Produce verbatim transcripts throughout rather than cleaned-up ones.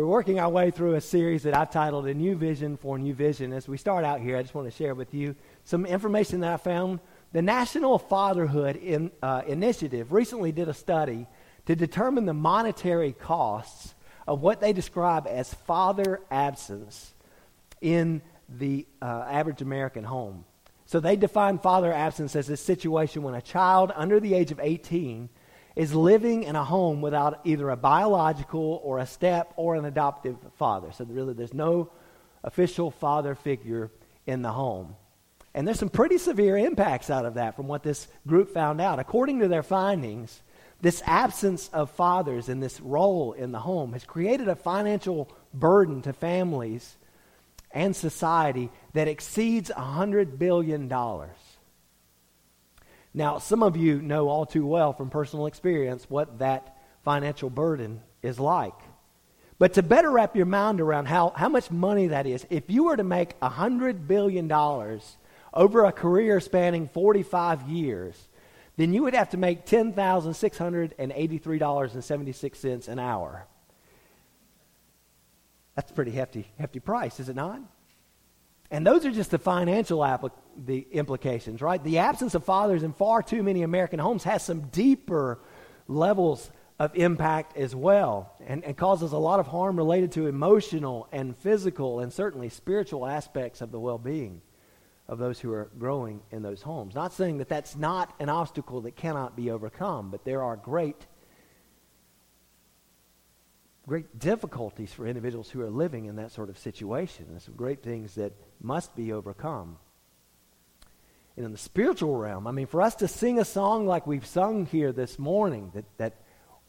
We're working our way through a series that I titled A New Vision for a New Vision. As we start out here, I just want to share with you some information that I found. The National Fatherhood in, uh, Initiative recently did a study to determine the monetary costs of what they describe as father absence in the uh, average American home. So they define father absence as a situation when a child under the age of eighteen is living in a home without either a biological or a step or an adoptive father. So really there's no official father figure in the home. And there's some pretty severe impacts out of that from what this group found out. According to their findings, this absence of fathers and this role in the home has created a financial burden to families and society that exceeds one hundred billion dollars. Now, some of you know all too well from personal experience what that financial burden is like. But to better wrap your mind around how, how much money that is, if you were to make one hundred billion dollars over a career spanning forty-five years, then you would have to make ten thousand six hundred eighty-three dollars and seventy-six cents an hour. That's a pretty hefty, hefty price, is it not? And those are just the financial applic- the implications, right? The absence of fathers in far too many American homes has some deeper levels of impact as well, and, and causes a lot of harm related to emotional and physical and certainly spiritual aspects of the well-being of those who are growing in those homes. Not saying that that's not an obstacle that cannot be overcome, but there are great, great difficulties for individuals who are living in that sort of situation. There's some great things that must be overcome. And in the spiritual realm, I mean, for us to sing a song like we've sung here this morning, that, that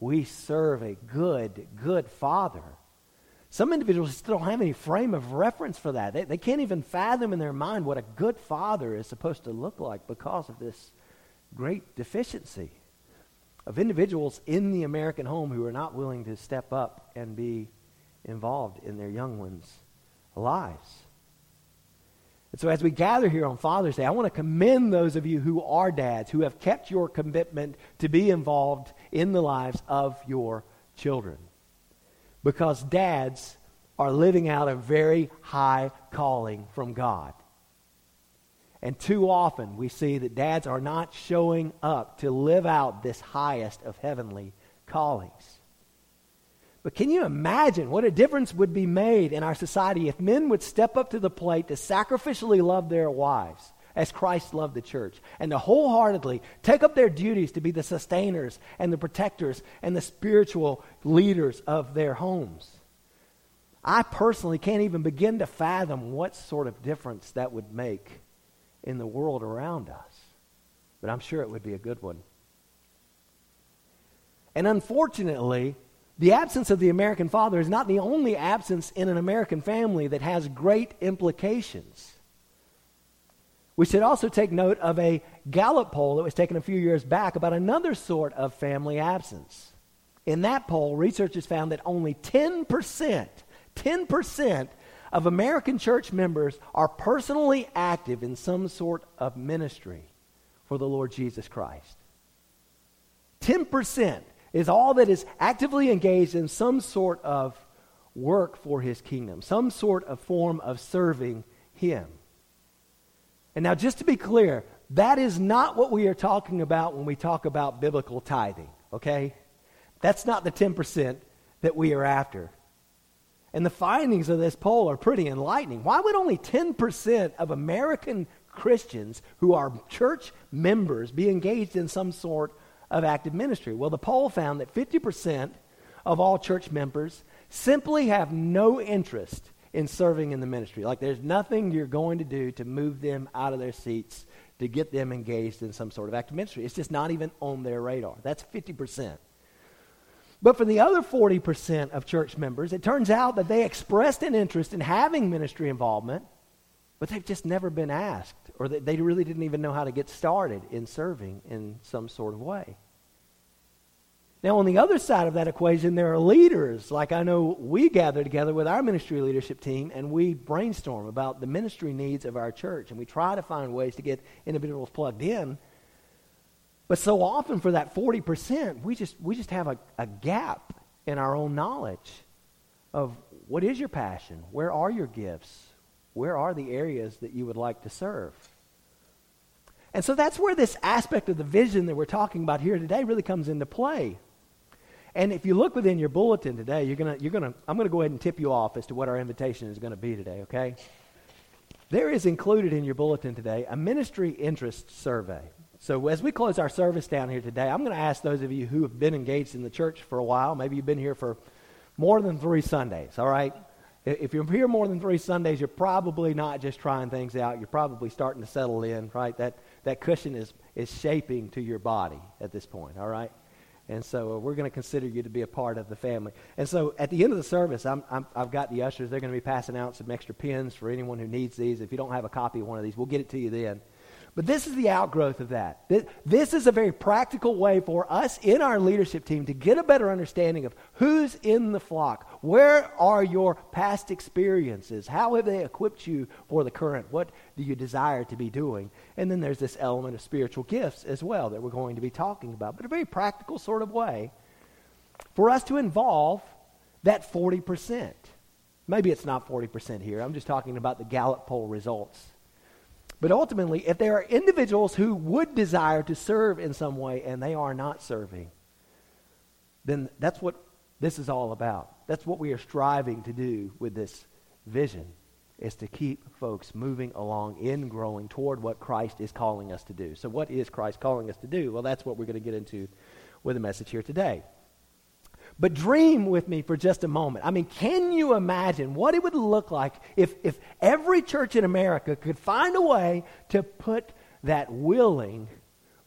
we serve a good, good Father, some individuals still don't have any frame of reference for that. They, they can't even fathom in their mind what a good father is supposed to look like because of this great deficiency of individuals in the American home who are not willing to step up and be involved in their young ones' lives. And so as we gather here on Father's Day, I want to commend those of you who are dads, who have kept your commitment to be involved in the lives of your children. Because dads are living out a very high calling from God. And too often we see that dads are not showing up to live out this highest of heavenly callings. But can you imagine what a difference would be made in our society if men would step up to the plate to sacrificially love their wives as Christ loved the church, and to wholeheartedly take up their duties to be the sustainers and the protectors and the spiritual leaders of their homes? I personally can't even begin to fathom what sort of difference that would make in the world around us, but I'm sure it would be a good one. And unfortunately, the absence of the American father is not the only absence in an American family that has great implications. We should also take note of a Gallup poll that was taken a few years back about another sort of family absence. In that poll, researchers found that only ten percent, ten percent of American church members are personally active in some sort of ministry for the Lord Jesus Christ. ten percent is all that is actively engaged in some sort of work for his kingdom, some sort of form of serving him. And now, just to be clear, that is not what we are talking about when we talk about biblical tithing, okay? That's not the ten percent that we are after. And the findings of this poll are pretty enlightening. Why would only ten percent of American Christians who are church members be engaged in some sort of active ministry? Well, the poll found that fifty percent of all church members simply have no interest in serving in the ministry. Like, there's nothing you're going to do to move them out of their seats to get them engaged in some sort of active ministry. It's just not even on their radar. That's fifty percent. But for the other forty percent of church members, it turns out that they expressed an interest in having ministry involvement, but they've just never been asked, or that they really didn't even know how to get started in serving in some sort of way. Now, on the other side of that equation, there are leaders. Like, I know we gather together with our ministry leadership team, and we brainstorm about the ministry needs of our church, and we try to find ways to get individuals plugged in. But so often for that forty percent, we just we just have a, a gap in our own knowledge of what is your passion? Where are your gifts? Where are the areas that you would like to serve? And so that's where this aspect of the vision that we're talking about here today really comes into play. And if you look within your bulletin today, you're gonna, you're gonna, I'm gonna go ahead and tip you off as to what our invitation is gonna be today, okay? There is included in your bulletin today a ministry interest survey. So as we close our service down here today, I'm gonna ask those of you who have been engaged in the church for a while, maybe you've been here for more than three Sundays, all right? If you're here more than three Sundays, you're probably not just trying things out. You're probably starting to settle in, right? That that cushion is, is shaping to your body at this point, all right? And so uh, we're going to consider you to be a part of the family. And so at the end of the service, I'm, I'm, I've got the ushers. They're going to be passing out some extra pens for anyone who needs these. If you don't have a copy of one of these, we'll get it to you then. But this is the outgrowth of that. This, this is a very practical way for us in our leadership team to get a better understanding of who's in the flock. Where are your past experiences? How have they equipped you for the current? What do you desire to be doing? And then there's this element of spiritual gifts as well that we're going to be talking about, but a very practical sort of way for us to involve that forty percent. Maybe it's not forty percent here. I'm just talking about the Gallup poll results. But ultimately, if there are individuals who would desire to serve in some way and they are not serving, then that's what this is all about. That's what we are striving to do with this vision, is to keep folks moving along in growing toward what Christ is calling us to do. So what is Christ calling us to do? Well, that's what we're going to get into with a message here today. But dream with me for just a moment. I mean, can you imagine what it would look like if, if every church in America could find a way to put that willing,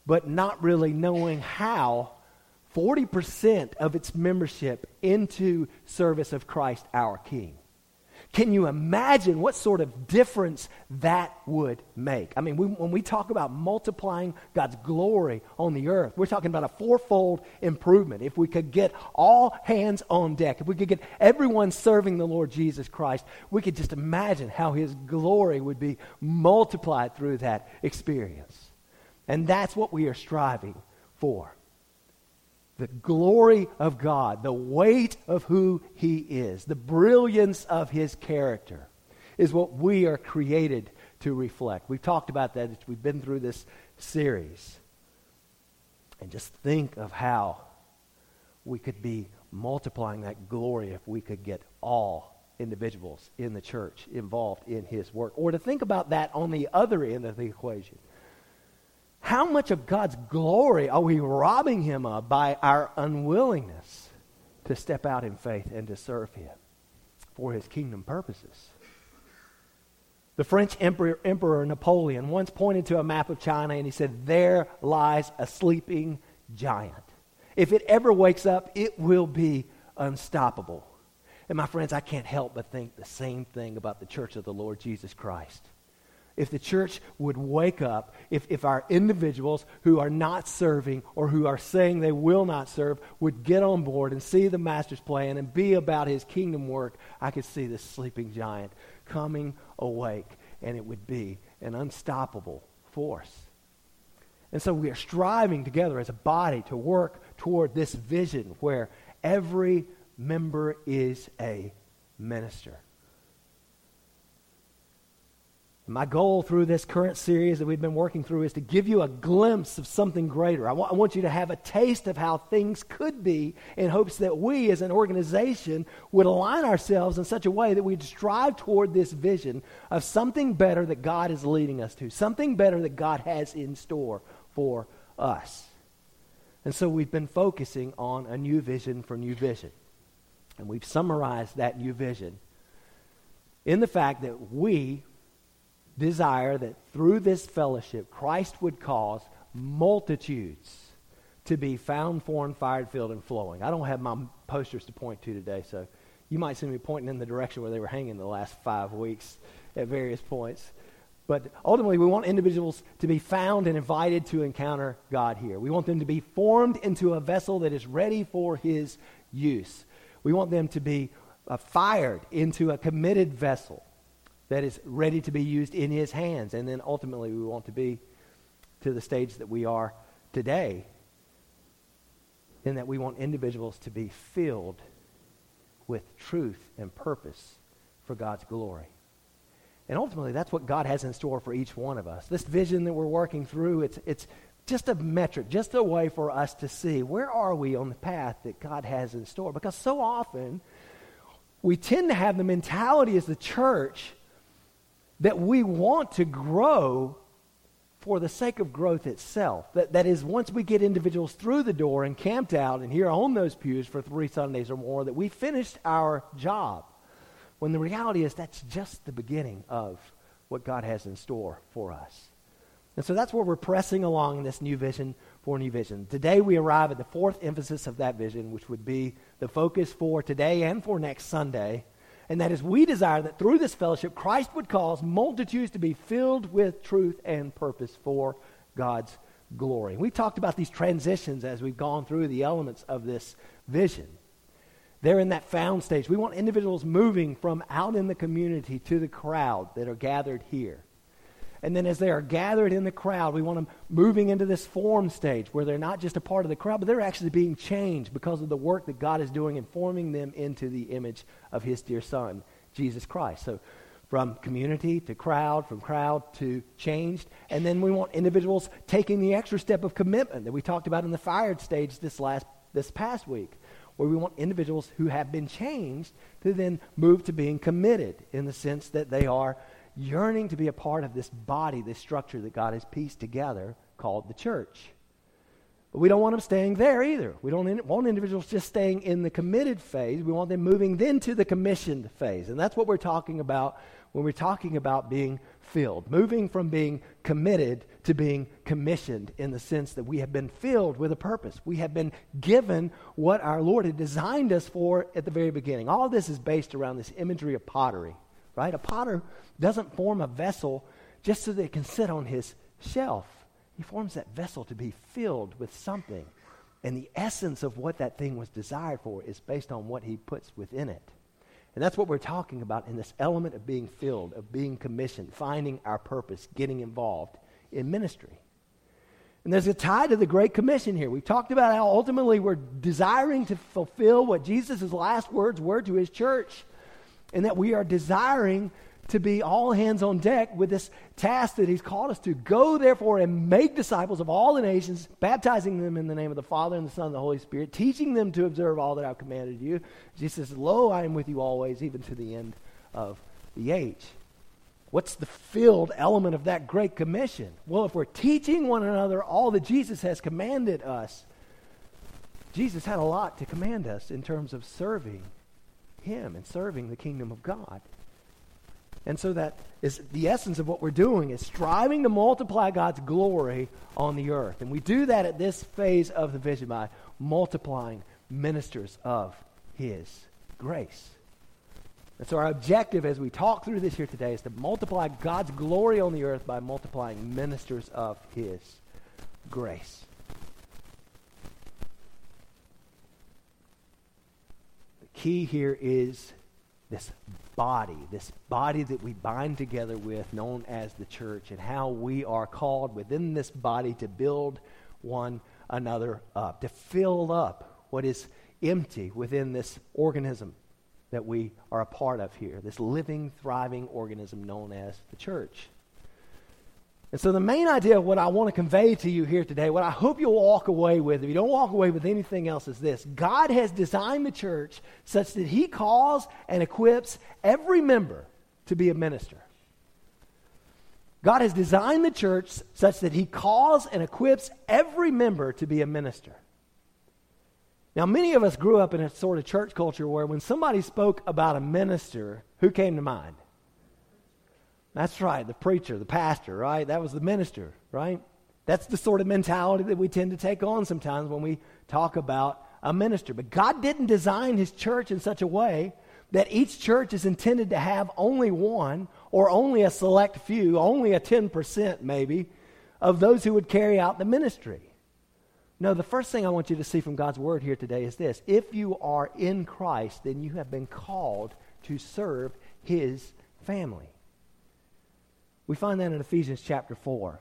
but not really knowing how, forty percent of its membership into service of Christ our King? Can you imagine what sort of difference that would make? I mean, we, when we talk about multiplying God's glory on the earth, we're talking about a fourfold improvement. If we could get all hands on deck, if we could get everyone serving the Lord Jesus Christ, we could just imagine how His glory would be multiplied through that experience. And that's what we are striving for. The glory of God, the weight of who He is, the brilliance of His character is what we are created to reflect. We've talked about that. We've been through this series. And just think of how we could be multiplying that glory if we could get all individuals in the church involved in His work. Or to think about that on the other end of the equation. How much of God's glory are we robbing Him of by our unwillingness to step out in faith and to serve Him for His kingdom purposes? The French Emperor, Emperor Napoleon once pointed to a map of China and he said, "There lies a sleeping giant. If it ever wakes up, it will be unstoppable." And my friends, I can't help but think the same thing about the Church of the Lord Jesus Christ. If the church would wake up, if, if our individuals who are not serving or who are saying they will not serve would get on board and see the Master's plan and be about His kingdom work, I could see this sleeping giant coming awake, and it would be an unstoppable force. And so we are striving together as a body to work toward this vision where every member is a minister. My goal through this current series that we've been working through is to give you a glimpse of something greater. I, wa- I want you to have a taste of how things could be in hopes that we as an organization would align ourselves in such a way that we'd strive toward this vision of something better that God is leading us to, something better that God has in store for us. And so we've been focusing on a new vision for new vision. And we've summarized that new vision in the fact that we desire that through this fellowship, Christ would cause multitudes to be found, formed, fired, filled, and flowing. I don't have my posters to point to today, so you might see me pointing in the direction where they were hanging the last five weeks at various points. But ultimately, we want individuals to be found and invited to encounter God here. We want them to be formed into a vessel that is ready for His use. We want them to be uh, fired into a committed vessel that is ready to be used in His hands. And then ultimately we want to be to the stage that we are today, in that we want individuals to be filled with truth and purpose for God's glory. And ultimately, that's what God has in store for each one of us. This vision that we're working through, it's it's just a metric, just a way for us to see where are we on the path that God has in store. Because so often, we tend to have the mentality as the church that we want to grow for the sake of growth itself. That, that is, once we get individuals through the door and camped out and here on those pews for three Sundays or more, that we finished our job. When the reality is that's just the beginning of what God has in store for us. And so that's where we're pressing along in this new vision for new vision. Today we arrive at the fourth emphasis of that vision, which would be the focus for today and for next Sunday. And that is, we desire that through this fellowship, Christ would cause multitudes to be filled with truth and purpose for God's glory. We talked about these transitions as we've gone through the elements of this vision. They're in that found stage. We want individuals moving from out in the community to the crowd that are gathered here. And then as they are gathered in the crowd, we want them moving into this form stage where they're not just a part of the crowd, but they're actually being changed because of the work that God is doing in forming them into the image of his dear son, Jesus Christ. So from community to crowd, from crowd to changed. And then we want individuals taking the extra step of commitment that we talked about in the fired stage this last this past week, where we want individuals who have been changed to then move to being committed in the sense that they are yearning to be a part of this body, this structure that God has pieced together called the church. But we don't want them staying there either. We don't in, want individuals just staying in the committed phase. We want them moving then to the commissioned phase. And that's what we're talking about when we're talking about being filled, moving from being committed to being commissioned, in the sense that we have been filled with a purpose. We have been given what our Lord had designed us for at the very beginning. All this is based around this imagery of pottery, right? A potter doesn't form a vessel just so that it can sit on his shelf. He forms that vessel to be filled with something. And the essence of what that thing was desired for is based on what he puts within it. And that's what we're talking about in this element of being filled, of being commissioned, finding our purpose, getting involved in ministry. And there's a tie to the Great Commission here. We've talked about how ultimately we're desiring to fulfill what Jesus' last words were to his church, and that we are desiring to be all hands on deck with this task that he's called us to. Go, therefore, and make disciples of all the nations, baptizing them in the name of the Father and the Son and the Holy Spirit, teaching them to observe all that I've commanded you. Jesus says, lo, I am with you always, even to the end of the age. What's the filled element of that Great Commission? Well, if we're teaching one another all that Jesus has commanded us, Jesus had a lot to command us in terms of serving him and serving the kingdom of God. And so that is the essence of what we're doing, is striving to multiply God's glory on the earth. And we do that at this phase of the vision by multiplying ministers of his grace. And so our objective as we talk through this here today is to multiply God's glory on the earth by multiplying ministers of his grace. The key here is this body, this body that we bind together with, known as the church, and how we are called within this body to build one another up, to fill up what is empty within this organism that we are a part of here, this living, thriving organism known as the church. And so the main idea of what I want to convey to you here today, what I hope you'll walk away with, if you don't walk away with anything else, is this. God has designed the church such that he calls and equips every member to be a minister. God has designed the church such that he calls and equips every member to be a minister. Now, many of us grew up in a sort of church culture where when somebody spoke about a minister, who came to mind? That's right, the preacher, the pastor, right? That was the minister, right? That's the sort of mentality that we tend to take on sometimes when we talk about a minister. But God didn't design his church in such a way that each church is intended to have only one, or only a select few, only a ten percent maybe, of those who would carry out the ministry. No, the first thing I want you to see from God's word here today is this. If you are in Christ, then you have been called to serve his family. We find that in Ephesians chapter four.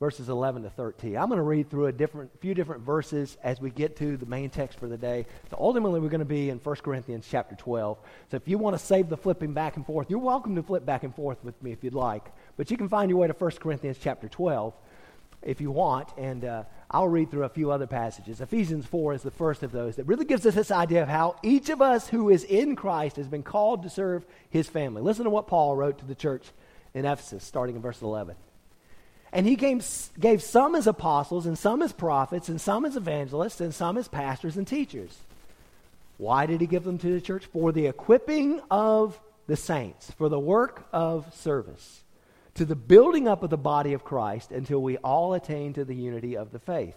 verses eleven to thirteen. I'm going to read through a different, few different verses as we get to the main text for the day. So ultimately, we're going to be in First Corinthians chapter twelve. So if you want to save the flipping back and forth, you're welcome to flip back and forth with me if you'd like. But you can find your way to First Corinthians chapter twelve if you want, and uh, I'll read through a few other passages. Ephesians four is the first of those that really gives us this idea of how each of us who is in Christ has been called to serve his family. Listen to what Paul wrote to the church in Ephesus, starting in verse eleven. And he gave, gave some as apostles, and some as prophets, and some as evangelists, and some as pastors and teachers. Why did he give them to the church? For the equipping of the saints, for the work of service, to the building up of the body of Christ until we all attain to the unity of the faith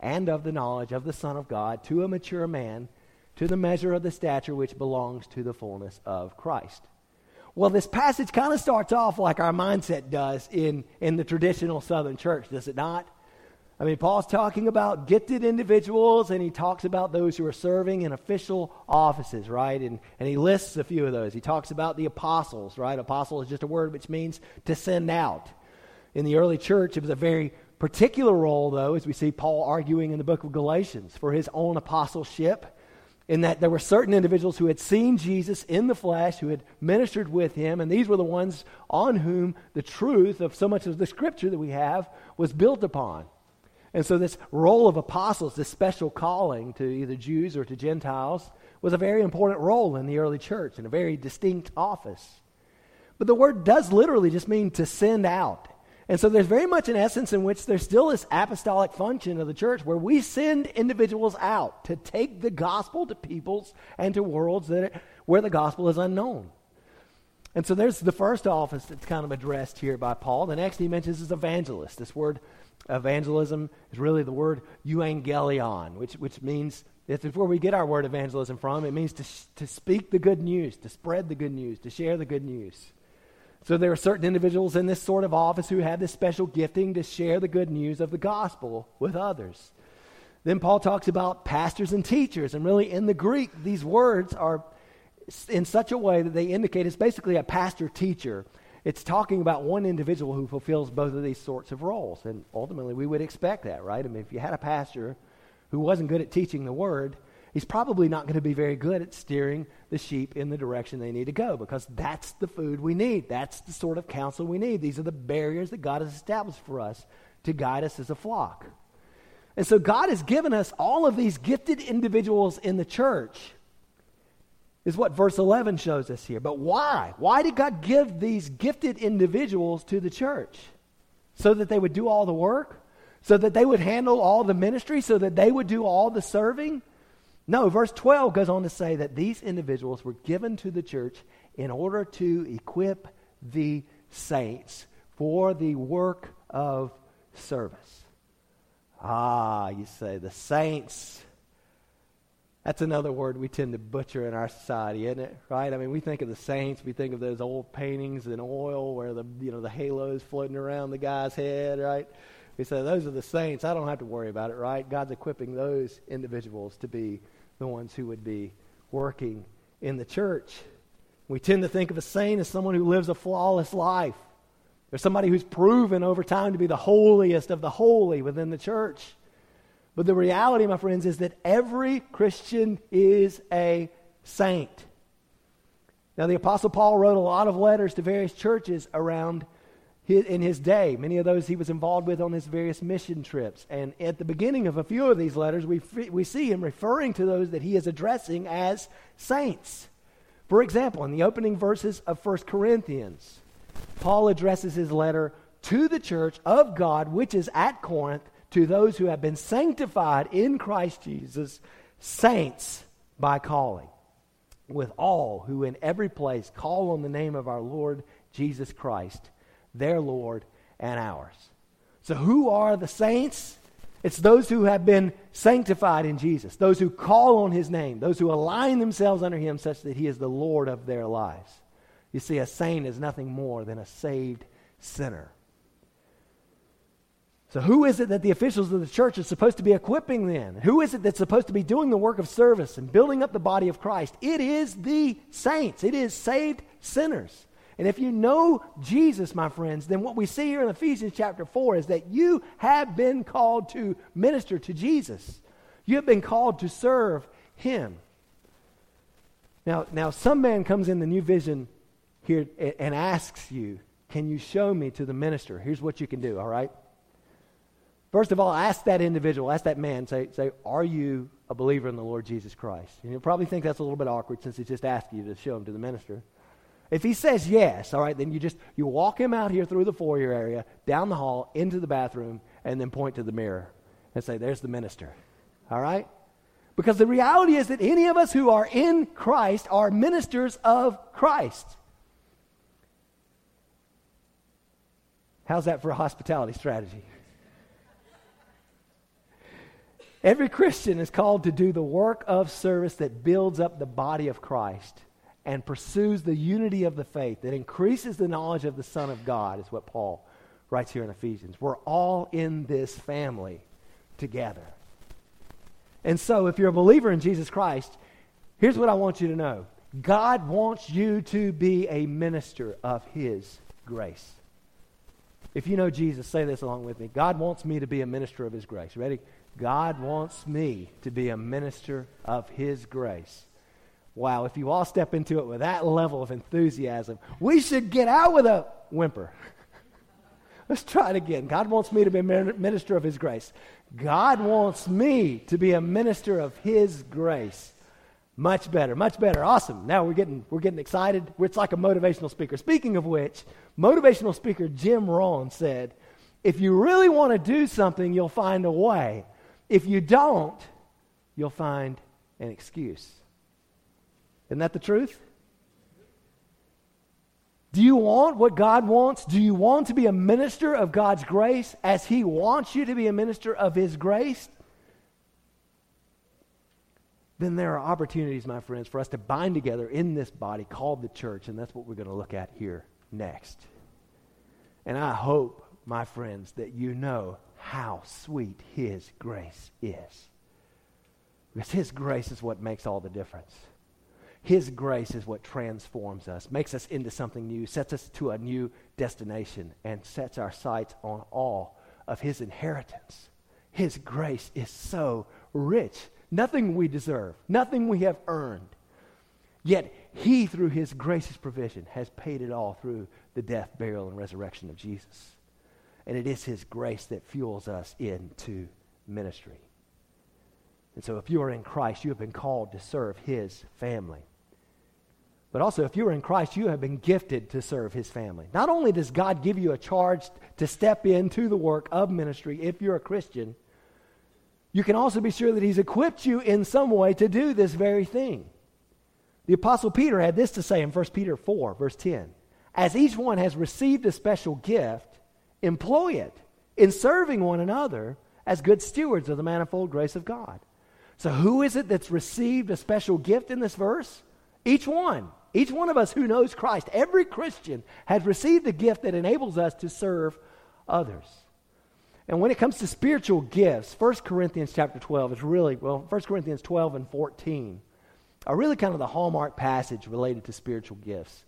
and of the knowledge of the Son of God, to a mature man, to the measure of the stature which belongs to the fullness of Christ. Well, this passage kind of starts off like our mindset does in, in the traditional Southern church, does it not? I mean, Paul's talking about gifted individuals, and he talks about those who are serving in official offices, right? And and he lists a few of those. He talks about the apostles, right? Apostle is just a word which means to send out. In the early church, it was a very particular role, though, as we see Paul arguing in the book of Galatians, for his own apostleship, in that there were certain individuals who had seen Jesus in the flesh, who had ministered with him, and these were the ones on whom the truth of so much of the scripture that we have was built upon. And so this role of apostles, this special calling to either Jews or to Gentiles, was a very important role in the early church and a very distinct office. But the word does literally just mean to send out. And so there's very much an essence in which there's still this apostolic function of the church where we send individuals out to take the gospel to peoples and to worlds that it, where the gospel is unknown. And so there's the first office that's kind of addressed here by Paul. The next he mentions is evangelist. This word evangelism is really the word euangelion, which which means, it's where we get our word evangelism from. It means to sh- to speak the good news, to spread the good news, to share the good news. So there are certain individuals in this sort of office who have this special gifting to share the good news of the gospel with others. Then Paul talks about pastors and teachers, and really in the Greek, these words are in such a way that they indicate it's basically a pastor-teacher. It's talking about one individual who fulfills both of these sorts of roles. And ultimately, we would expect that, right? I mean, if you had a pastor who wasn't good at teaching the word, he's probably not going to be very good at steering the sheep in the direction they need to go, because that's the food we need. That's the sort of counsel we need. These are the barriers that God has established for us to guide us as a flock. And so God has given us all of these gifted individuals in the church, is what verse eleven shows us here. But why? Why did God give these gifted individuals to the church? So that they would do all the work? So that they would handle all the ministry? So that they would do all the serving? No, verse twelve goes on to say that these individuals were given to the church in order to equip the saints for the work of service. Ah, you say, the saints. That's another word we tend to butcher in our society, isn't it? Right? I mean, we think of the saints, we think of those old paintings in oil where the you know the halo's floating around the guy's head, right? We say, those are the saints. I don't have to worry about it, right? God's equipping those individuals to be the ones who would be working in the church. We tend to think of a saint as someone who lives a flawless life. There's somebody who's proven over time to be the holiest of the holy within the church. But the reality, my friends, is that every Christian is a saint. Now, the Apostle Paul wrote a lot of letters to various churches around his, in his day. Many of those he was involved with on his various mission trips. And at the beginning of a few of these letters, we, we see him referring to those that he is addressing as saints. For example, in the opening verses of First Corinthians, Paul addresses his letter to the church of God, which is at Corinth, to those who have been sanctified in Christ Jesus, saints by calling, with all who in every place call on the name of our Lord Jesus Christ, their Lord and ours. So who are the saints? It's those who have been sanctified in Jesus, those who call on his name, those who align themselves under him such that he is the Lord of their lives. You see, a saint is nothing more than a saved sinner. So who is it that the officials of the church are supposed to be equipping then? Who is it that's supposed to be doing the work of service and building up the body of Christ? It is the saints. It is saved sinners. And if you know Jesus, my friends, then what we see here in Ephesians chapter four is that you have been called to minister to Jesus. You have been called to serve him. Now, now some man comes in the New Vision here and asks you, can you show me to the minister? Here's what you can do, all right? First of all, ask that individual, ask that man, say, say, are you a believer in the Lord Jesus Christ? And you'll probably think that's a little bit awkward since he just asked you to show him to the minister. If he says yes, all right, then you just, you walk him out here through the foyer area, down the hall, into the bathroom, and then point to the mirror and say, there's the minister, all right? Because the reality is that any of us who are in Christ are ministers of Christ. How's that for a hospitality strategy? Every Christian is called to do the work of service that builds up the body of Christ and pursues the unity of the faith that increases the knowledge of the Son of God, is what Paul writes here in Ephesians. We're all in this family together. And so if you're a believer in Jesus Christ, here's what I want you to know. God wants you to be a minister of his grace. If you know Jesus, say this along with me. God wants me to be a minister of his grace. Ready? God wants me to be a minister of his grace. Wow, if you all step into it with that level of enthusiasm, we should get out with a whimper. Let's try it again. God wants me to be a minister of his grace. God wants me to be a minister of his grace. Much better, much better. Awesome. Now we're getting we're getting excited. It's like a motivational speaker. Speaking of which, motivational speaker Jim Rohn said, if you really want to do something, you'll find a way. If you don't, you'll find an excuse. Isn't that the truth? Do you want what God wants? Do you want to be a minister of God's grace as he wants you to be a minister of his grace? Then there are opportunities, my friends, for us to bind together in this body called the church, and that's what we're going to look at here next. And I hope, my friends, that you know how sweet his grace is. Because his grace is what makes all the difference. His grace is what transforms us, makes us into something new, sets us to a new destination, and sets our sights on all of his inheritance. His grace is so rich. Nothing we deserve, nothing we have earned. Yet he, through his gracious provision, has paid it all through the death, burial, and resurrection of Jesus. And it is his grace that fuels us into ministry. And so if you are in Christ, you have been called to serve his family. But also, if you are in Christ, you have been gifted to serve his family. Not only does God give you a charge to step into the work of ministry if you're a Christian, you can also be sure that he's equipped you in some way to do this very thing. The Apostle Peter had this to say in First Peter four, verse ten. As each one has received a special gift, employ it in serving one another as good stewards of the manifold grace of God. So who is it that's received a special gift in this verse? Each one. Each one of us who knows Christ, every Christian, has received a gift that enables us to serve others. And when it comes to spiritual gifts, First Corinthians chapter twelve is really, well, First Corinthians twelve and fourteen are really kind of the hallmark passage related to spiritual gifts.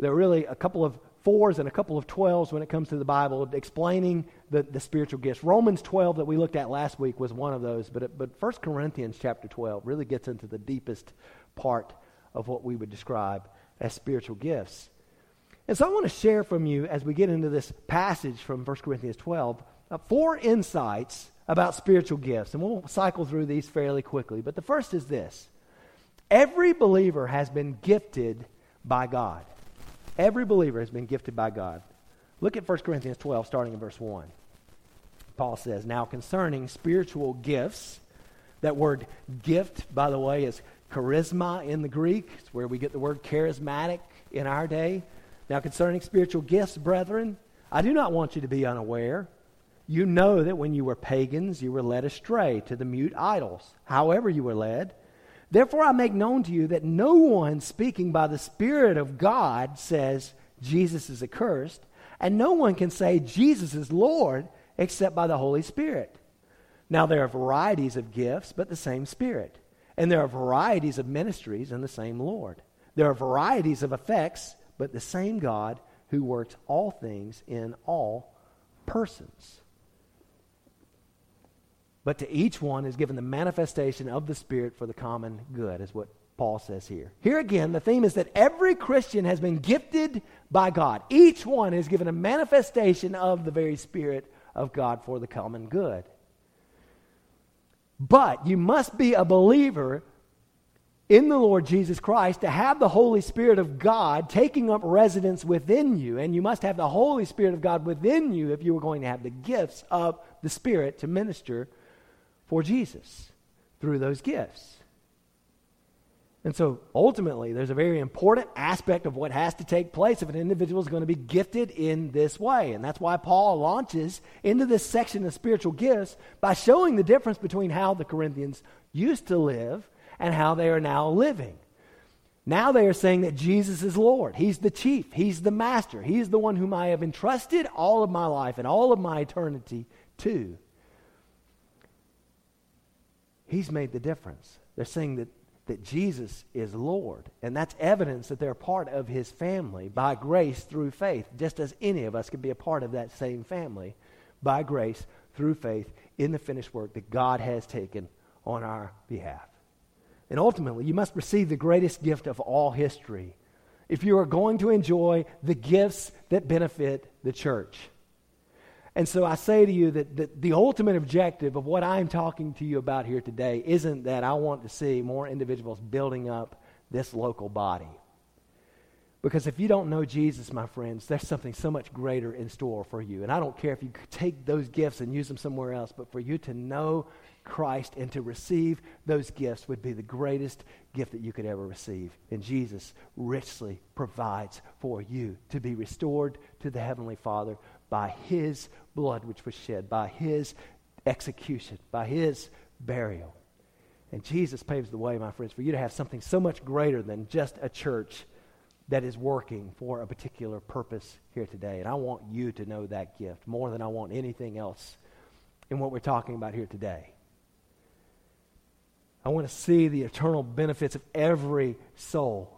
There are really a couple of fours and a couple of twelves when it comes to the Bible explaining the, the spiritual gifts. Romans twelve that we looked at last week was one of those, but, but First Corinthians chapter twelve really gets into the deepest part of what we would describe as spiritual gifts. And so I want to share from you, as we get into this passage from First Corinthians twelve, Uh, four insights about spiritual gifts, and we'll cycle through these fairly quickly. But the first is this. Every believer has been gifted by God. Every believer has been gifted by God. Look at First Corinthians twelve, starting in verse one. Paul says, now concerning spiritual gifts, that word gift, by the way, is charisma in the Greek. It's where we get the word charismatic in our day. Now concerning spiritual gifts, brethren, I do not want you to be unaware. You know that when you were pagans, you were led astray to the mute idols, however you were led. Therefore I make known to you that no one speaking by the Spirit of God says, Jesus is accursed, and no one can say, Jesus is Lord, except by the Holy Spirit. Now there are varieties of gifts, but the same Spirit. And there are varieties of ministries, and the same Lord. There are varieties of effects, but the same God who works all things in all persons. But to each one is given the manifestation of the Spirit for the common good, is what Paul says here. Here again, the theme is that every Christian has been gifted by God. Each one is given a manifestation of the very Spirit of God for the common good. But you must be a believer in the Lord Jesus Christ to have the Holy Spirit of God taking up residence within you. And you must have the Holy Spirit of God within you if you were going to have the gifts of the Spirit to minister for Jesus through those gifts. And so ultimately, there's a very important aspect of what has to take place if an individual is going to be gifted in this way. And that's why Paul launches into this section of spiritual gifts by showing the difference between how the Corinthians used to live and how they are now living. Now they are saying that Jesus is Lord. He's the chief. He's the master. He's the one whom I have entrusted all of my life and all of my eternity to. He's made the difference. They're saying that that Jesus is Lord, and that's evidence that they're part of his family by grace through faith, just as any of us can be a part of that same family by grace through faith in the finished work that God has taken on our behalf. And ultimately, you must receive the greatest gift of all history if you are going to enjoy the gifts that benefit the church. And so I say to you that the, the ultimate objective of what I'm talking to you about here today isn't that I want to see more individuals building up this local body. Because if you don't know Jesus, my friends, there's something so much greater in store for you. And I don't care if you take those gifts and use them somewhere else, but for you to know Christ and to receive those gifts would be the greatest gift that you could ever receive. And Jesus richly provides for you to be restored to the Heavenly Father by his blood which was shed, by his execution, by his burial. And Jesus paves the way, my friends, for you to have something so much greater than just a church that is working for a particular purpose here today. And I want you to know that gift more than I want anything else in what we're talking about here today. I want to see the eternal benefits of every soul.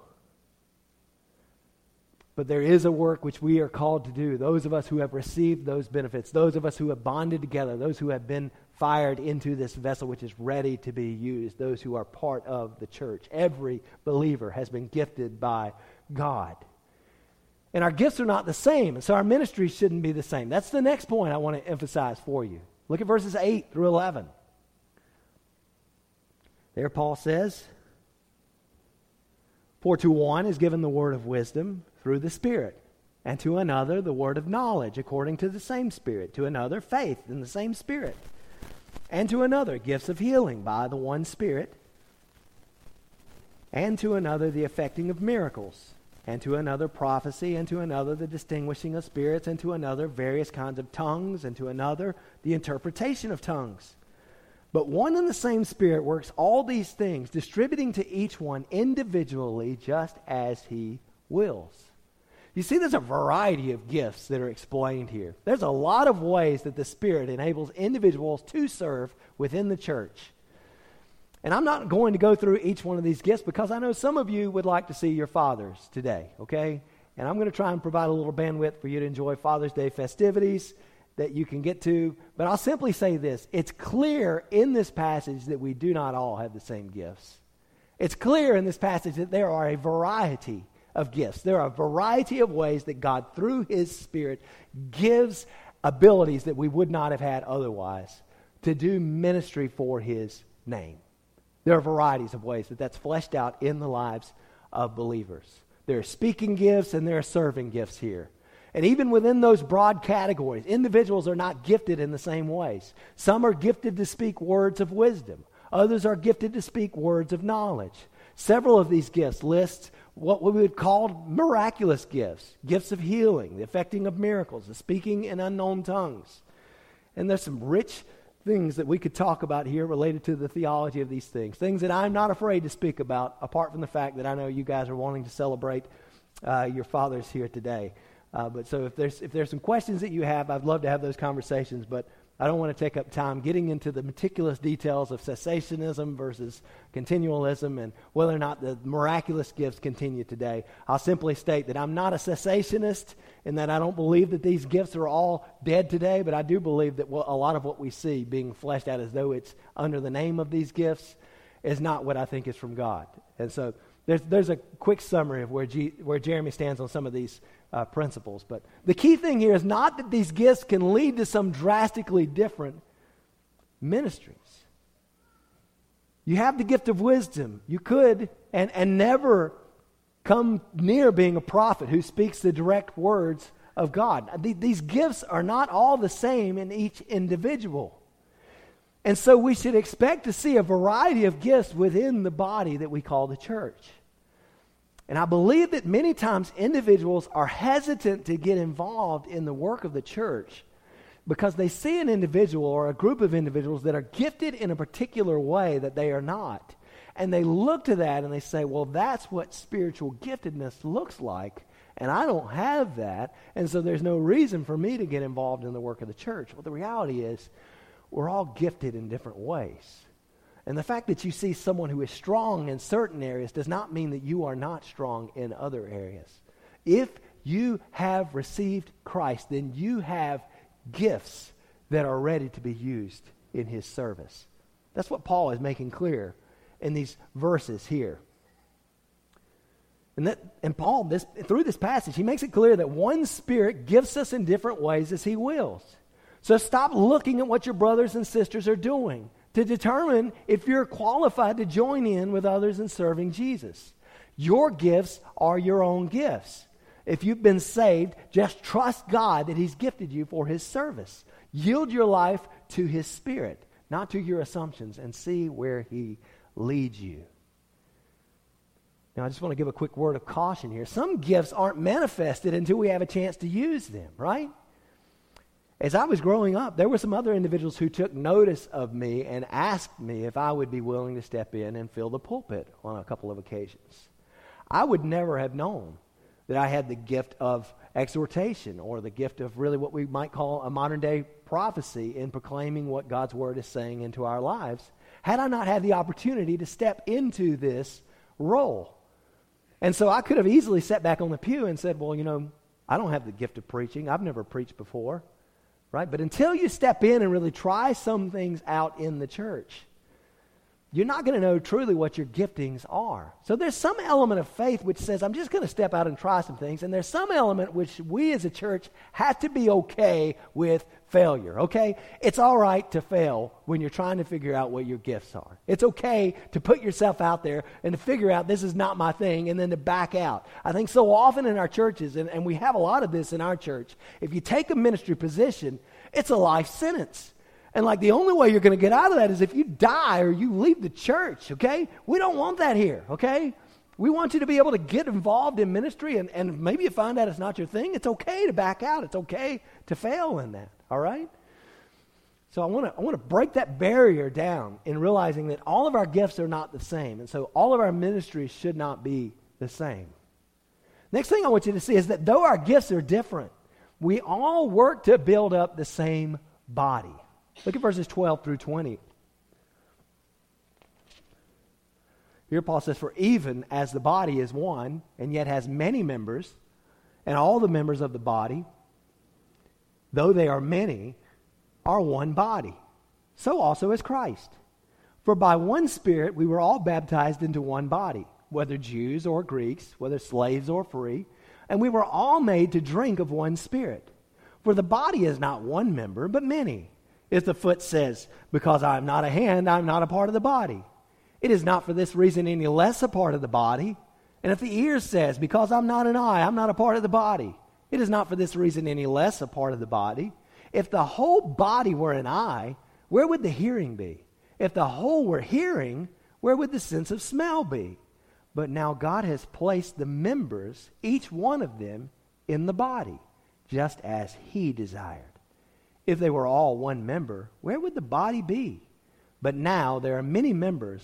But there is a work which we are called to do. Those of us who have received those benefits, those of us who have bonded together, those who have been fired into this vessel which is ready to be used, those who are part of the church. Every believer has been gifted by God. And our gifts are not the same, and so our ministry shouldn't be the same. That's the next point I want to emphasize for you. Look at verses eight through eleven. There Paul says, "For to one is given the word of wisdom through the Spirit, and to another the word of knowledge according to the same Spirit, to another faith in the same Spirit, and to another gifts of healing by the one Spirit, and to another the effecting of miracles, and to another prophecy, and to another the distinguishing of spirits, and to another various kinds of tongues, and to another the interpretation of tongues. But one and the same Spirit works all these things, distributing to each one individually just as he wills." You see, there's a variety of gifts that are explained here. There's a lot of ways that the Spirit enables individuals to serve within the church. And I'm not going to go through each one of these gifts because I know some of you would like to see your fathers today, okay? And I'm going to try and provide a little bandwidth for you to enjoy Father's Day festivities that you can get to. But I'll simply say this. It's clear in this passage that we do not all have the same gifts. It's clear in this passage that there are a variety of gifts. There are a variety of ways that God, through his Spirit, gives abilities that we would not have had otherwise to do ministry for his name. There are varieties of ways that that's fleshed out in the lives of believers. There are speaking gifts and there are serving gifts here. And even within those broad categories, individuals are not gifted in the same ways. Some are gifted to speak words of wisdom. Others are gifted to speak words of knowledge. Several of these gifts list what we would call miraculous gifts, gifts of healing, the effecting of miracles, the speaking in unknown tongues. And there's some rich things that we could talk about here related to the theology of these things, things that I'm not afraid to speak about, apart from the fact that I know you guys are wanting to celebrate uh, your fathers here today. Uh, but so if there's if there's some questions that you have, I'd love to have those conversations. But I don't want to take up time getting into the meticulous details of cessationism versus continualism and whether or not the miraculous gifts continue today. I'll simply state that I'm not a cessationist and that I don't believe that these gifts are all dead today, but I do believe that a lot of what we see being fleshed out as though it's under the name of these gifts is not what I think is from God. And so there's there's a quick summary of where G, where Jeremy stands on some of these Uh, principles. But the key thing here is not that these gifts can lead to some drastically different ministries. You have the gift of wisdom. You could and, and never come near being a prophet who speaks the direct words of God. The, these gifts are not all the same in each individual. And so we should expect to see a variety of gifts within the body that we call the church. And I believe that many times individuals are hesitant to get involved in the work of the church because they see an individual or a group of individuals that are gifted in a particular way that they are not. And they look to that and they say, well, that's what spiritual giftedness looks like, and I don't have that, and so there's no reason for me to get involved in the work of the church. Well, the reality is we're all gifted in different ways. And the fact that you see someone who is strong in certain areas does not mean that you are not strong in other areas. If you have received Christ, then you have gifts that are ready to be used in His service. That's what Paul is making clear in these verses here. And that, and Paul, this, through this passage, he makes it clear that one Spirit gifts us in different ways as He wills. So stop looking at what your brothers and sisters are doing to determine if you're qualified to join in with others in serving Jesus. Your gifts are your own gifts. If you've been saved, just trust God that He's gifted you for His service. Yield your life to His Spirit, not to your assumptions, and see where He leads you. Now, I just want to give a quick word of caution here. Some gifts aren't manifested until we have a chance to use them, right? As I was growing up, there were some other individuals who took notice of me and asked me if I would be willing to step in and fill the pulpit on a couple of occasions. I would never have known that I had the gift of exhortation or the gift of really what we might call a modern-day prophecy in proclaiming what God's Word is saying into our lives had I not had the opportunity to step into this role. And so I could have easily sat back on the pew and said, well, you know, I don't have the gift of preaching. I've never preached before. Right? But until you step in and really try some things out in the church, you're not going to know truly what your giftings are. So there's some element of faith which says, I'm just going to step out and try some things. And there's some element which we as a church have to be okay with failure, okay? It's all right to fail when you're trying to figure out what your gifts are. It's okay to put yourself out there and to figure out this is not my thing and then to back out. I think so often in our churches, and, and we have a lot of this in our church, if you take a ministry position, it's a life sentence. And like the only way you're going to get out of that is if you die or you leave the church, okay? We don't want that here, okay? We want you to be able to get involved in ministry and, and maybe you find out it's not your thing. It's okay to back out. It's okay to fail in that. All right? So I want to I want to break that barrier down in realizing that all of our gifts are not the same. And so all of our ministries should not be the same. Next thing I want you to see is that though our gifts are different, we all work to build up the same body. Look at verses twelve through twenty. Here Paul says, for even as the body is one and yet has many members, and all the members of the body, though they are many, are one body, so also is Christ. For by one Spirit we were all baptized into one body, whether Jews or Greeks, whether slaves or free, and we were all made to drink of one Spirit. For the body is not one member, but many. If the foot says, because I am not a hand, I am not a part of the body, it is not for this reason any less a part of the body. And if the ear says, because I am not an eye, I am not a part of the body, it is not for this reason any less a part of the body. If the whole body were an eye, where would the hearing be? If the whole were hearing, where would the sense of smell be? But now God has placed the members, each one of them, in the body, just as He desired. If they were all one member, where would the body be? But now there are many members,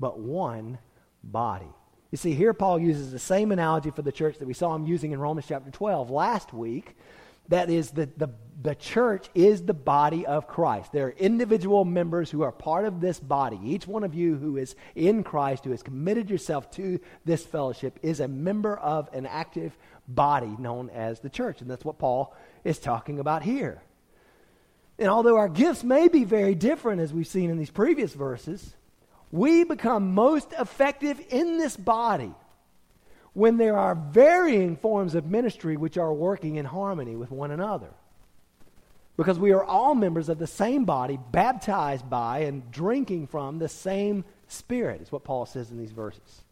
but one body. You see, here Paul uses the same analogy for the church that we saw him using in Romans chapter twelve last week, that is the, the, the church is the body of Christ. There are individual members who are part of this body. Each one of you who is in Christ, who has committed yourself to this fellowship, is a member of an active body known as the church. And that's what Paul is talking about here. And although our gifts may be very different, as we've seen in these previous verses, we become most effective in this body when there are varying forms of ministry which are working in harmony with one another. Because we are all members of the same body, baptized by and drinking from the same Spirit, is what Paul says in these verses.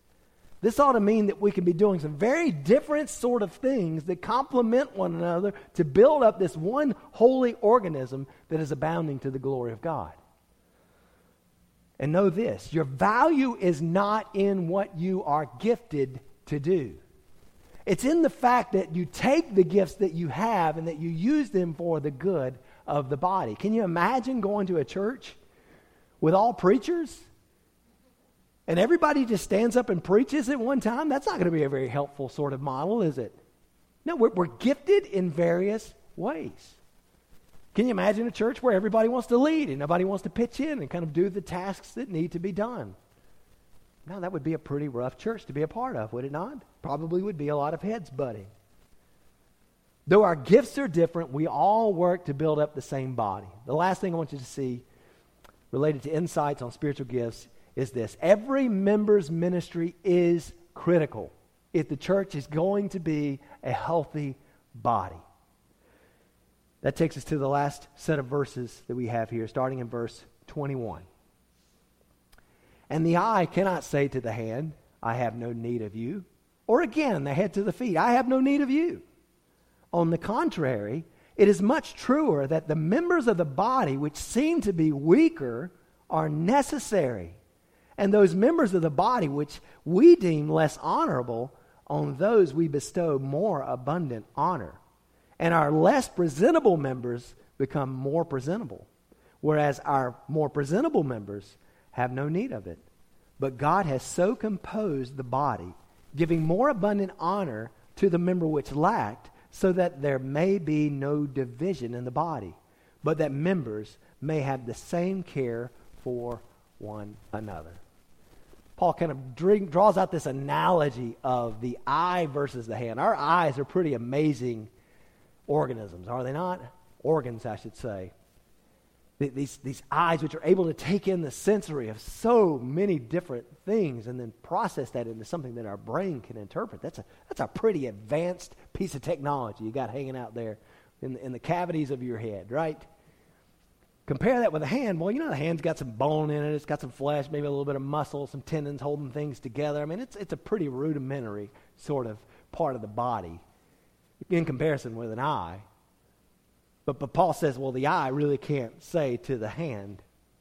This ought to mean that we can be doing some very different sort of things that complement one another to build up this one holy organism that is abounding to the glory of God. And know this, your value is not in what you are gifted to do. It's in the fact that you take the gifts that you have and that you use them for the good of the body. Can you imagine going to a church with all preachers? And everybody just stands up and preaches at one time? That's not going to be a very helpful sort of model, is it? No, we're, we're gifted in various ways. Can you imagine a church where everybody wants to lead and nobody wants to pitch in and kind of do the tasks that need to be done? Now, that would be a pretty rough church to be a part of, would it not? Probably would be a lot of heads butting. Though our gifts are different, we all work to build up the same body. The last thing I want you to see related to insights on spiritual gifts is this. Every member's ministry is critical if the church is going to be a healthy body. That takes us to the last set of verses that we have here, starting in verse twenty-one. And the eye cannot say to the hand, I have no need of you. Or again, the head to the feet, I have no need of you. On the contrary, it is much truer that the members of the body which seem to be weaker are necessary. And those members of the body which we deem less honorable, on those we bestow more abundant honor. And our less presentable members become more presentable, whereas our more presentable members have no need of it. But God has so composed the body, giving more abundant honor to the member which lacked, so that there may be no division in the body, but that members may have the same care for one another. Paul kind of drink, draws out this analogy of the eye versus the hand. Our eyes are pretty amazing organisms, are they not? Organs, I should say. These, these eyes which are able to take in the sensory of so many different things and then process that into something that our brain can interpret. That's a, that's a pretty advanced piece of technology you got hanging out there in the, in the cavities of your head, right? Compare that with a hand. Well, you know, the hand's got some bone in it. It's got some flesh, maybe a little bit of muscle, some tendons holding things together. I mean, it's it's a pretty rudimentary sort of part of the body in comparison with an eye. But, but Paul says, well, the eye really can't say to the hand,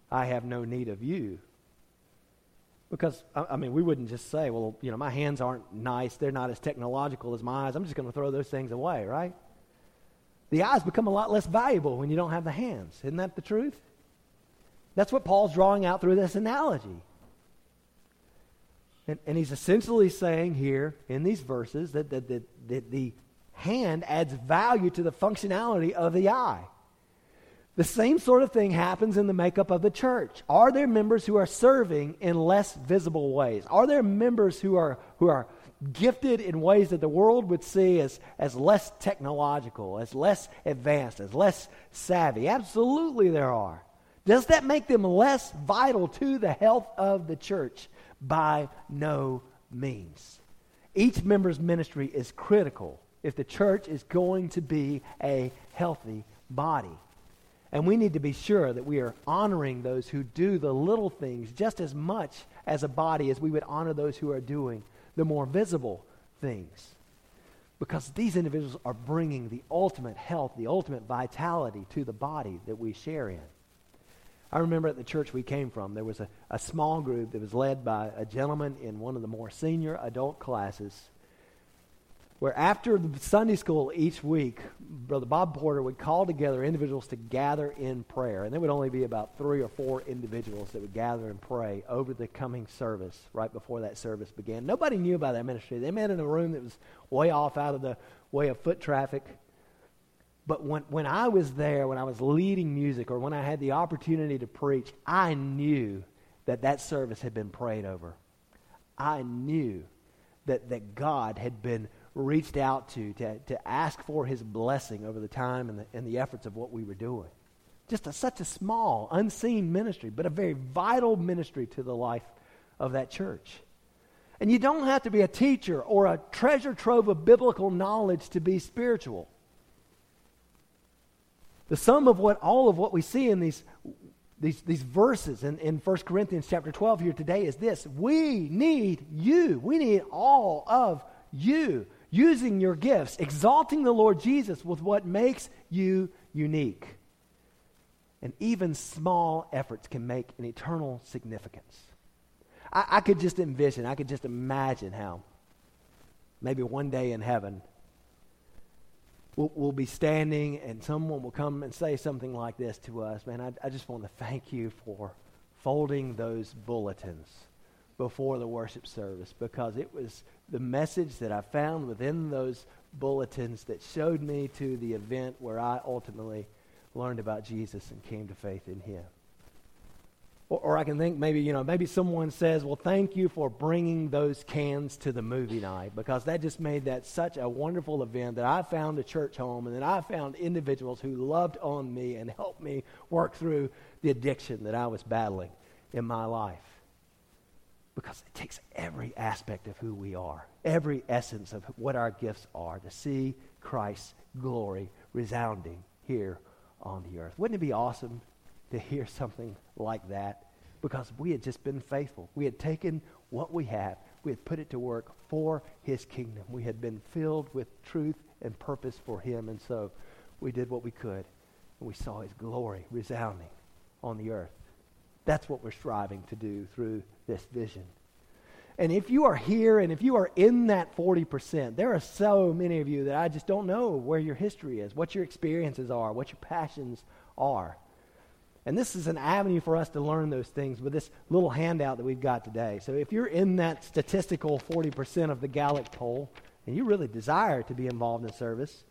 I have no need of you. Because, I, I mean, we wouldn't just say, well, you know, my hands aren't nice. They're not as technological as my eyes. I'm just going to throw those things away, right? The eyes become a lot less valuable when you don't have the hands. Isn't that the truth? That's what Paul's drawing out through this analogy. And, and he's essentially saying here in these verses that, that, that, that the hand adds value to the functionality of the eye. The same sort of thing happens in the makeup of the church. Are there members who are serving in less visible ways? Are there members who are who are gifted in ways that the world would see as, as less technological, as less advanced, as less savvy? Absolutely there are. Does that make them less vital to the health of the church? By no means. Each member's ministry is critical if the church is going to be a healthy body. And we need to be sure that we are honoring those who do the little things just as much as a body as we would honor those who are doing the more visible things. Because these individuals are bringing the ultimate health, the ultimate vitality to the body that we share in. I remember at the church we came from, there was a, a small group that was led by a gentleman in one of the more senior adult classes, where after the Sunday school each week, Brother Bob Porter would call together individuals to gather in prayer. And there would only be about three or four individuals that would gather and pray over the coming service, right before that service began. Nobody knew about that ministry. They met in a room that was way off out of the way of foot traffic. But when, when I was there, when I was leading music or when I had the opportunity to preach, I knew that that service had been prayed over. I knew that, that God had been reached out to, to to ask for his blessing over the time and the, and the efforts of what we were doing. Just a, such a small, unseen ministry, but a very vital ministry to the life of that church. And you don't have to be a teacher or a treasure trove of biblical knowledge to be spiritual. The sum of what all of what we see in these these, these verses in, in First Corinthians chapter twelve here today is this. We need you. We need all of you using your gifts, exalting the Lord Jesus with what makes you unique. And even small efforts can make an eternal significance. I, I could just envision, I could just imagine how maybe one day in heaven we'll, we'll be standing and someone will come and say something like this to us, man, I, I just want to thank you for folding those bulletins before the worship service, because it was the message that I found within those bulletins that showed me to the event where I ultimately learned about Jesus and came to faith in him. Or, or I can think maybe, you know, maybe someone says, well, thank you for bringing those cans to the movie night, because that just made that such a wonderful event that I found a church home and then I found individuals who loved on me and helped me work through the addiction that I was battling in my life. Because it takes every aspect of who we are, every essence of what our gifts are, to see Christ's glory resounding here on the earth. Wouldn't it be awesome to hear something like that? Because we had just been faithful. We had taken what we have. We had put it to work for his kingdom. We had been filled with truth and purpose for him. And so we did what we could. And we saw his glory resounding on the earth. That's what we're striving to do through this vision. And if you are here and if you are in that forty percent, there are so many of you that I just don't know where your history is, what your experiences are, what your passions are. And this is an avenue for us to learn those things with this little handout that we've got today. So if you're in that statistical forty percent of the Gallup poll and you really desire to be involved in service,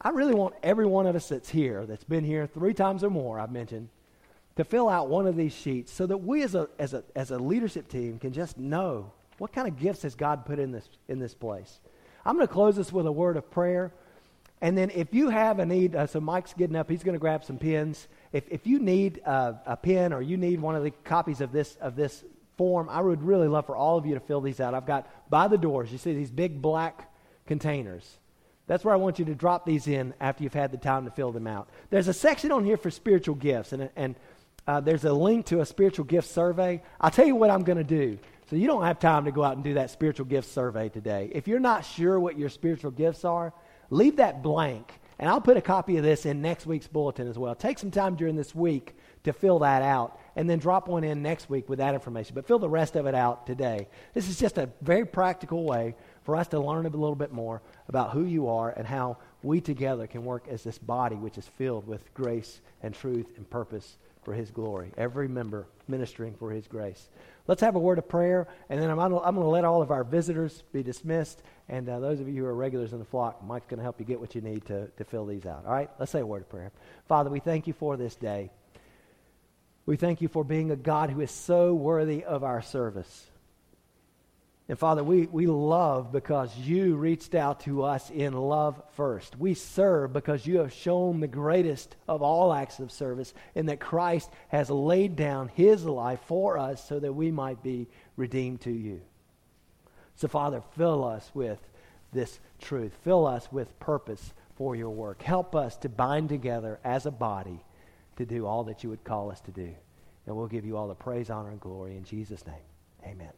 I really want every one of us that's here, that's been here three times or more, I've mentioned, to fill out one of these sheets so that we as a as a as a leadership team can just know what kind of gifts has God put in this in this place. I'm going to close this with a word of prayer. And then if you have a need, uh, so Mike's getting up, he's going to grab some pens. If if you need uh, a pen or you need one of the copies of this of this form, I would really love for all of you to fill these out. I've got by the doors, you see these big black containers. That's where I want you to drop these in after you've had the time to fill them out. There's a section on here for spiritual gifts, and and uh, there's a link to a spiritual gift survey. I'll tell you what I'm going to do. So you don't have time to go out and do that spiritual gifts survey today. If you're not sure what your spiritual gifts are, leave that blank, and I'll put a copy of this in next week's bulletin as well. Take some time during this week to fill that out, and then drop one in next week with that information. But fill the rest of it out today. This is just a very practical way for us to learn a little bit more about who you are and how we together can work as this body which is filled with grace and truth and purpose for his glory. Every member ministering for his grace. Let's have a word of prayer, and then I'm, I'm going to let all of our visitors be dismissed, and uh, those of you who are regulars in the flock, Mike's going to help you get what you need to, to fill these out. All right, let's say a word of prayer. Father, we thank you for this day. We thank you for being a God who is so worthy of our service. And Father, we, we love because you reached out to us in love first. We serve because you have shown the greatest of all acts of service, in that Christ has laid down his life for us so that we might be redeemed to you. So Father, fill us with this truth. Fill us with purpose for your work. Help us to bind together as a body to do all that you would call us to do. And we'll give you all the praise, honor, and glory in Jesus' name. Amen.